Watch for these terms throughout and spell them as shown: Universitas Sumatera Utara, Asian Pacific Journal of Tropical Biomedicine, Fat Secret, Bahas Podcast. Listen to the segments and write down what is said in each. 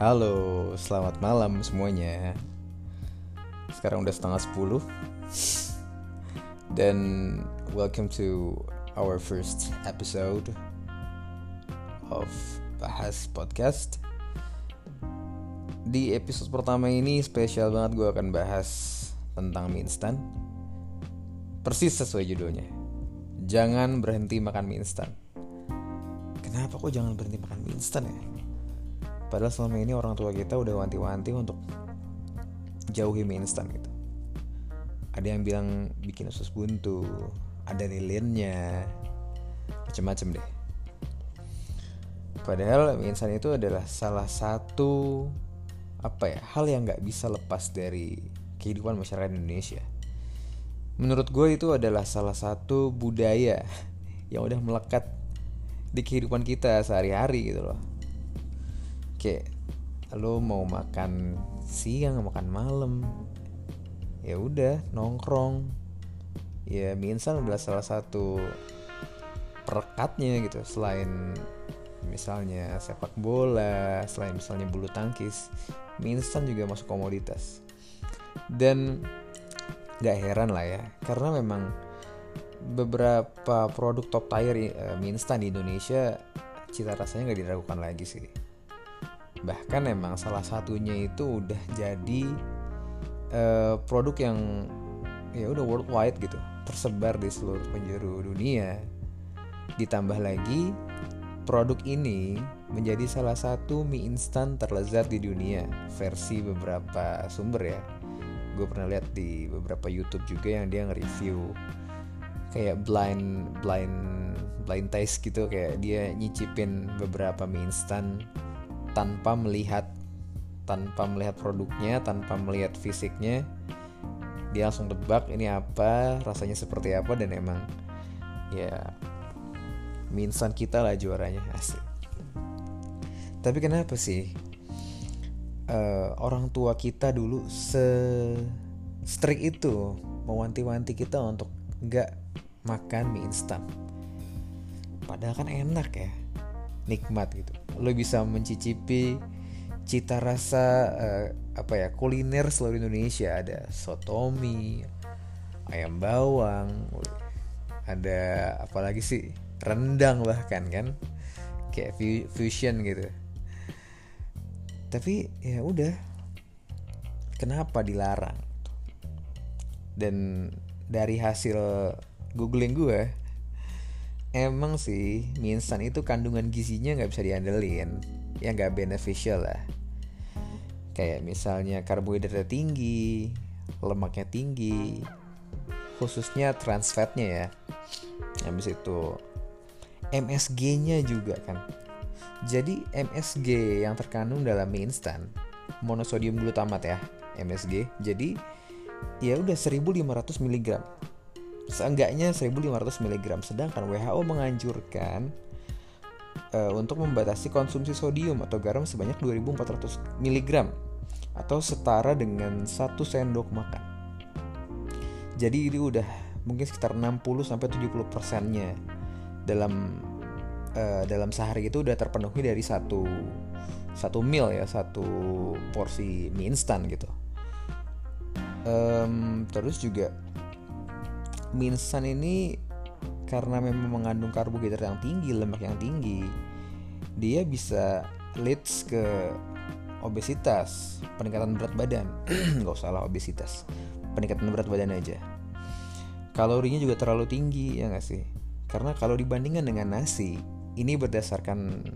Halo, selamat malam semuanya. Sekarang udah 9:30. Dan welcome to our first episode of Bahas Podcast. Di episode pertama ini spesial banget, gue akan bahas tentang mie instan. Persis sesuai judulnya, jangan berhenti makan mie instan. Kenapa kok jangan berhenti makan mie instan ya? Padahal selama ini orang tua kita udah wanti-wanti untuk jauhi mie instan gitu. Ada yang bilang bikin usus buntu, ada lilinnya, macam-macam deh. Padahal mie instan itu adalah salah satu hal yang nggak bisa lepas dari kehidupan masyarakat Indonesia. Menurut gue itu adalah salah satu budaya yang udah melekat di kehidupan kita sehari-hari gitu loh. Kayak lo mau makan siang, makan malam, ya udah nongkrong. Ya mie instan adalah salah satu perekatnya gitu. Selain misalnya sepak bola, selain misalnya bulu tangkis, mie instan juga masuk komoditas. Dan gak heran lah ya, karena memang beberapa produk top tier mie instan di Indonesia cita rasanya gak diragukan lagi sih. Bahkan emang salah satunya itu udah jadi produk yang ya udah worldwide gitu, tersebar di seluruh penjuru dunia. Ditambah lagi produk ini menjadi salah satu mie instan terlezat di dunia versi beberapa sumber ya. Gue pernah lihat di beberapa YouTube juga yang dia nge-review kayak blind taste gitu, kayak dia nyicipin beberapa mie instan tanpa melihat produknya, tanpa melihat fisiknya. Dia langsung tebak ini apa, rasanya seperti apa, dan emang ya mie instan kita lah juaranya, asik. Tapi kenapa sih orang tua kita dulu se-strict itu mewanti-wanti kita untuk gak makan mie instan? Padahal kan enak ya, nikmat gitu. Lo bisa mencicipi cita rasa kuliner seluruh Indonesia. Ada soto mie, ayam bawang, ada apalagi sih, rendang bahkan kan, kayak fusion gitu. Tapi ya udah, kenapa dilarang? Dan dari hasil googling gue, emang sih mie instan itu kandungan gizinya gak bisa diandelin, ya gak beneficial lah. Kayak misalnya karbohidratnya tinggi, lemaknya tinggi, khususnya trans fatnya ya. Habis itu MSG-nya juga kan. Jadi MSG yang terkandung dalam mie instan, monosodium glutamat ya, MSG. Jadi ya udah 1.500 mg, seenggaknya 1.500 mg. Sedangkan WHO menganjurkan untuk membatasi konsumsi sodium atau garam sebanyak 2.400 mg, atau setara dengan 1 sendok makan. Jadi ini udah mungkin sekitar 60-70% nya dalam sehari itu udah terpenuhi dari satu meal ya, satu porsi mie instan gitu. Terus juga mie instan ini karena memang mengandung karbohidrat yang tinggi, lemak yang tinggi, dia bisa leads ke obesitas, peningkatan berat badan. Gak usah lah obesitas, peningkatan berat badan aja. Kalorinya juga terlalu tinggi, ya gak sih? Karena kalau dibandingkan dengan nasi, ini berdasarkan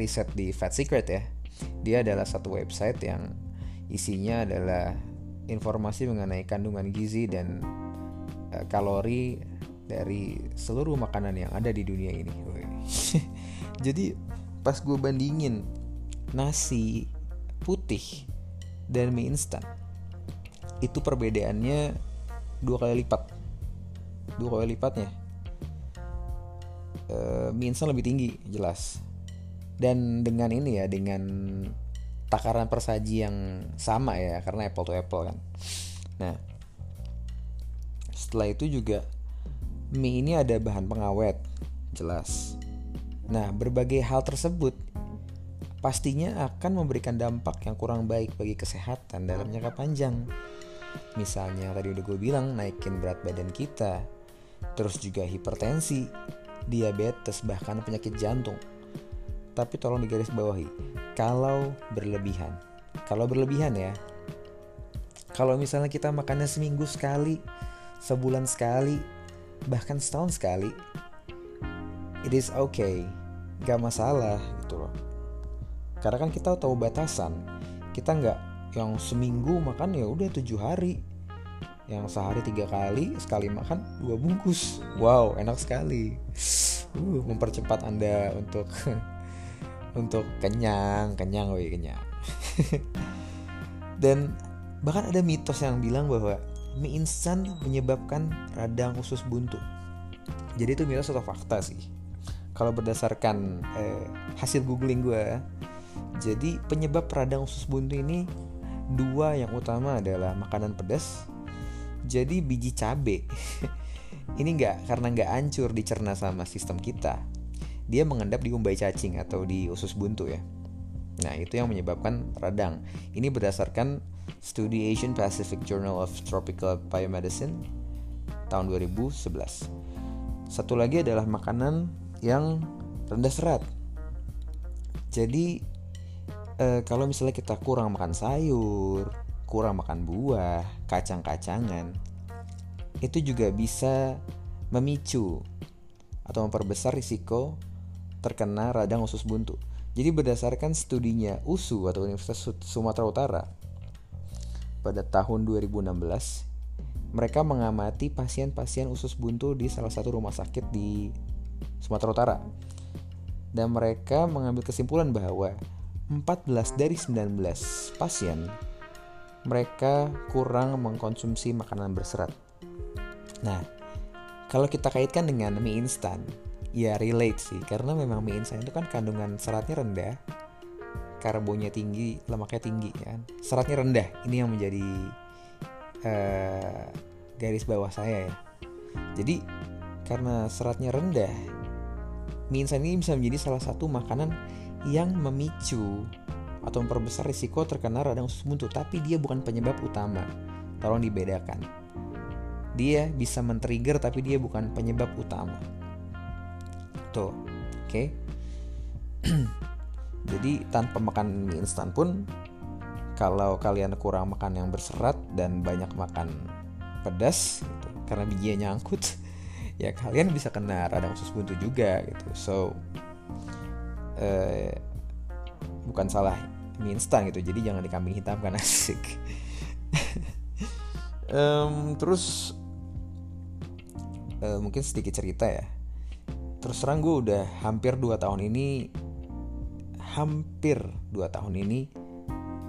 riset di Fat Secret ya. Dia adalah satu website yang isinya adalah informasi mengenai kandungan gizi dan kalori dari seluruh makanan yang ada di dunia ini. Jadi pas gue bandingin nasi putih dan mie instan, itu perbedaannya 2 kali lipat. 2 kali lipatnya. Mie instan lebih tinggi jelas. Dan dengan ini ya, dengan takaran persaji yang sama ya, karena apple to apple kan. Nah, setelah itu juga mie ini ada bahan pengawet, jelas. Nah, berbagai hal tersebut pastinya akan memberikan dampak yang kurang baik bagi kesehatan dalam jangka panjang. Misalnya tadi udah gue bilang, naikin berat badan kita, terus juga hipertensi, diabetes, bahkan penyakit jantung. Tapi tolong digarisbawahi, kalau berlebihan ya. Kalau misalnya kita makannya seminggu sekali, sebulan sekali, bahkan setahun sekali, it is okay, gak masalah gitu loh. Karena kan kita tahu batasan, kita nggak yang seminggu makan ya udah 7 hari, yang sehari 3 kali, sekali makan 2 bungkus. Wow, enak sekali. Mempercepat Anda untuk kenyang. Dan bahkan ada mitos yang bilang bahwa mie instan menyebabkan radang usus buntu. Jadi itu mitos atau fakta sih? Kalau berdasarkan hasil googling gue, jadi penyebab radang usus buntu ini 2 yang utama adalah makanan pedas. Jadi biji cabe ini karena nggak hancur dicerna sama sistem kita, dia mengendap di umbai cacing atau di usus buntu ya. Nah, itu yang menyebabkan radang. Ini berdasarkan studi Asian Pacific Journal of Tropical Biomedicine tahun 2011. Satu lagi adalah makanan yang rendah serat. Jadi kalau misalnya kita kurang makan sayur, kurang makan buah, kacang-kacangan, itu juga bisa memicu atau memperbesar risiko terkena radang usus buntu. Jadi berdasarkan studinya USU atau Universitas Sumatera Utara pada tahun 2016, mereka mengamati pasien-pasien usus buntu di salah satu rumah sakit di Sumatera Utara. Dan mereka mengambil kesimpulan bahwa 14 dari 19 pasien mereka kurang mengkonsumsi makanan berserat. Nah, kalau kita kaitkan dengan mie instan, ya relate sih, karena memang mie instan itu kan kandungan seratnya rendah, karbonnya tinggi, lemaknya tinggi kan. Seratnya rendah, ini yang menjadi garis bawah saya ya. Jadi karena seratnya rendah, mie instan ini bisa menjadi salah satu makanan yang memicu atau memperbesar risiko terkena radang usus buntu. Tapi dia bukan penyebab utama, tolong dibedakan. Dia bisa men-trigger tapi dia bukan penyebab utama. Tuh, oke. Jadi tanpa makan mie instan pun, kalau kalian kurang makan yang berserat dan banyak makan pedas, gitu, karena bijinya nyangkut, ya kalian bisa kena radang usus buntu juga gitu. So, bukan salah mie instan gitu. Jadi jangan dikambing hitamkan, asik. Terus mungkin sedikit cerita ya. Terus terang gue udah hampir 2 tahun ini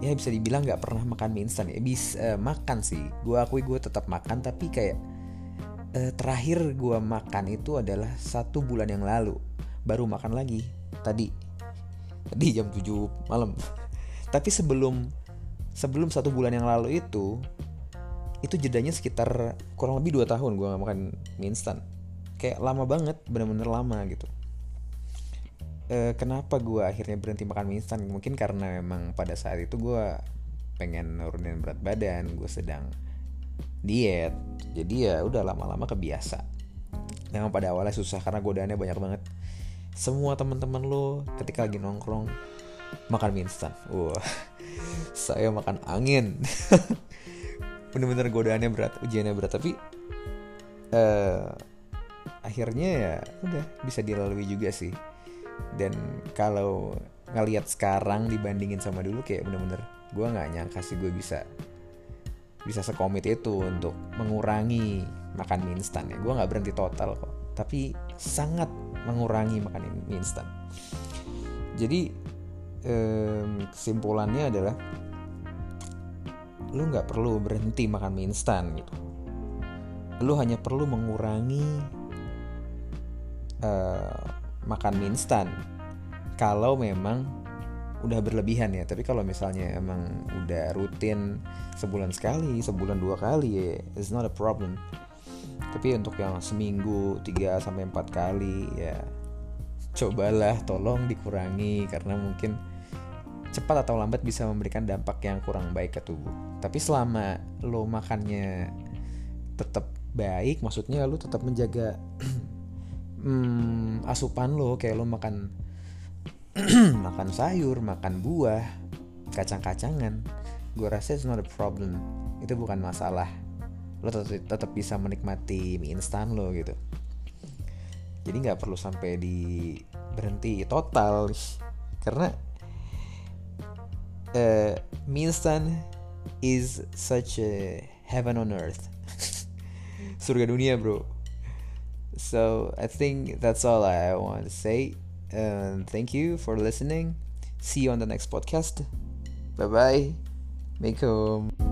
ya bisa dibilang gak pernah makan mie instan ya. Makan sih, gue akui gue tetap makan, tapi kayak terakhir gue makan itu adalah 1 bulan yang lalu. Baru makan lagi Tadi jam 7 malam. Tapi sebelum 1 bulan yang lalu itu jedanya sekitar kurang lebih 2 tahun gue gak makan mie instan. Kayak lama banget, bener-bener lama gitu. Kenapa gue akhirnya berhenti makan mie instan? Mungkin karena memang pada saat itu gue pengen nurunin berat badan, gue sedang diet. Jadi ya udah lama-lama kebiasa. Memang pada awalnya susah karena godaannya banyak banget. Semua teman-teman lo ketika lagi nongkrong makan mie instan. Wah, saya makan angin. Bener-bener godaannya berat, ujiannya berat. Tapi akhirnya ya udah bisa dilalui juga sih. Dan kalau ngelihat sekarang dibandingin sama dulu, kayak bener-bener gue nggak nyangka sih gue bisa sekomit itu untuk mengurangi makan mie instan ya. Gue nggak berhenti total kok, tapi sangat mengurangi makan mie instan. Jadi kesimpulannya adalah lu nggak perlu berhenti makan mie instan gitu. Lu hanya perlu mengurangi makan mie instan kalau memang udah berlebihan ya. Tapi kalau misalnya emang udah rutin sebulan sekali, sebulan 2 kali ya, it's not a problem. Tapi untuk yang seminggu 3-4 kali ya, cobalah tolong dikurangi, karena mungkin cepat atau lambat bisa memberikan dampak yang kurang baik ke tubuh. Tapi selama lo makannya tetap baik, maksudnya lo tetap menjaga asupan lo, kayak lo makan makan sayur, makan buah, kacang-kacangan, gue rasa it's not a problem. Itu bukan masalah. Lo tetap bisa menikmati mie instan lo gitu. Jadi nggak perlu sampai di berhenti total, karena mie instan is such a heaven on earth, surga dunia bro. So I think that's all I want to say. Thank you for listening. See you on the next podcast. Bye bye. Make home.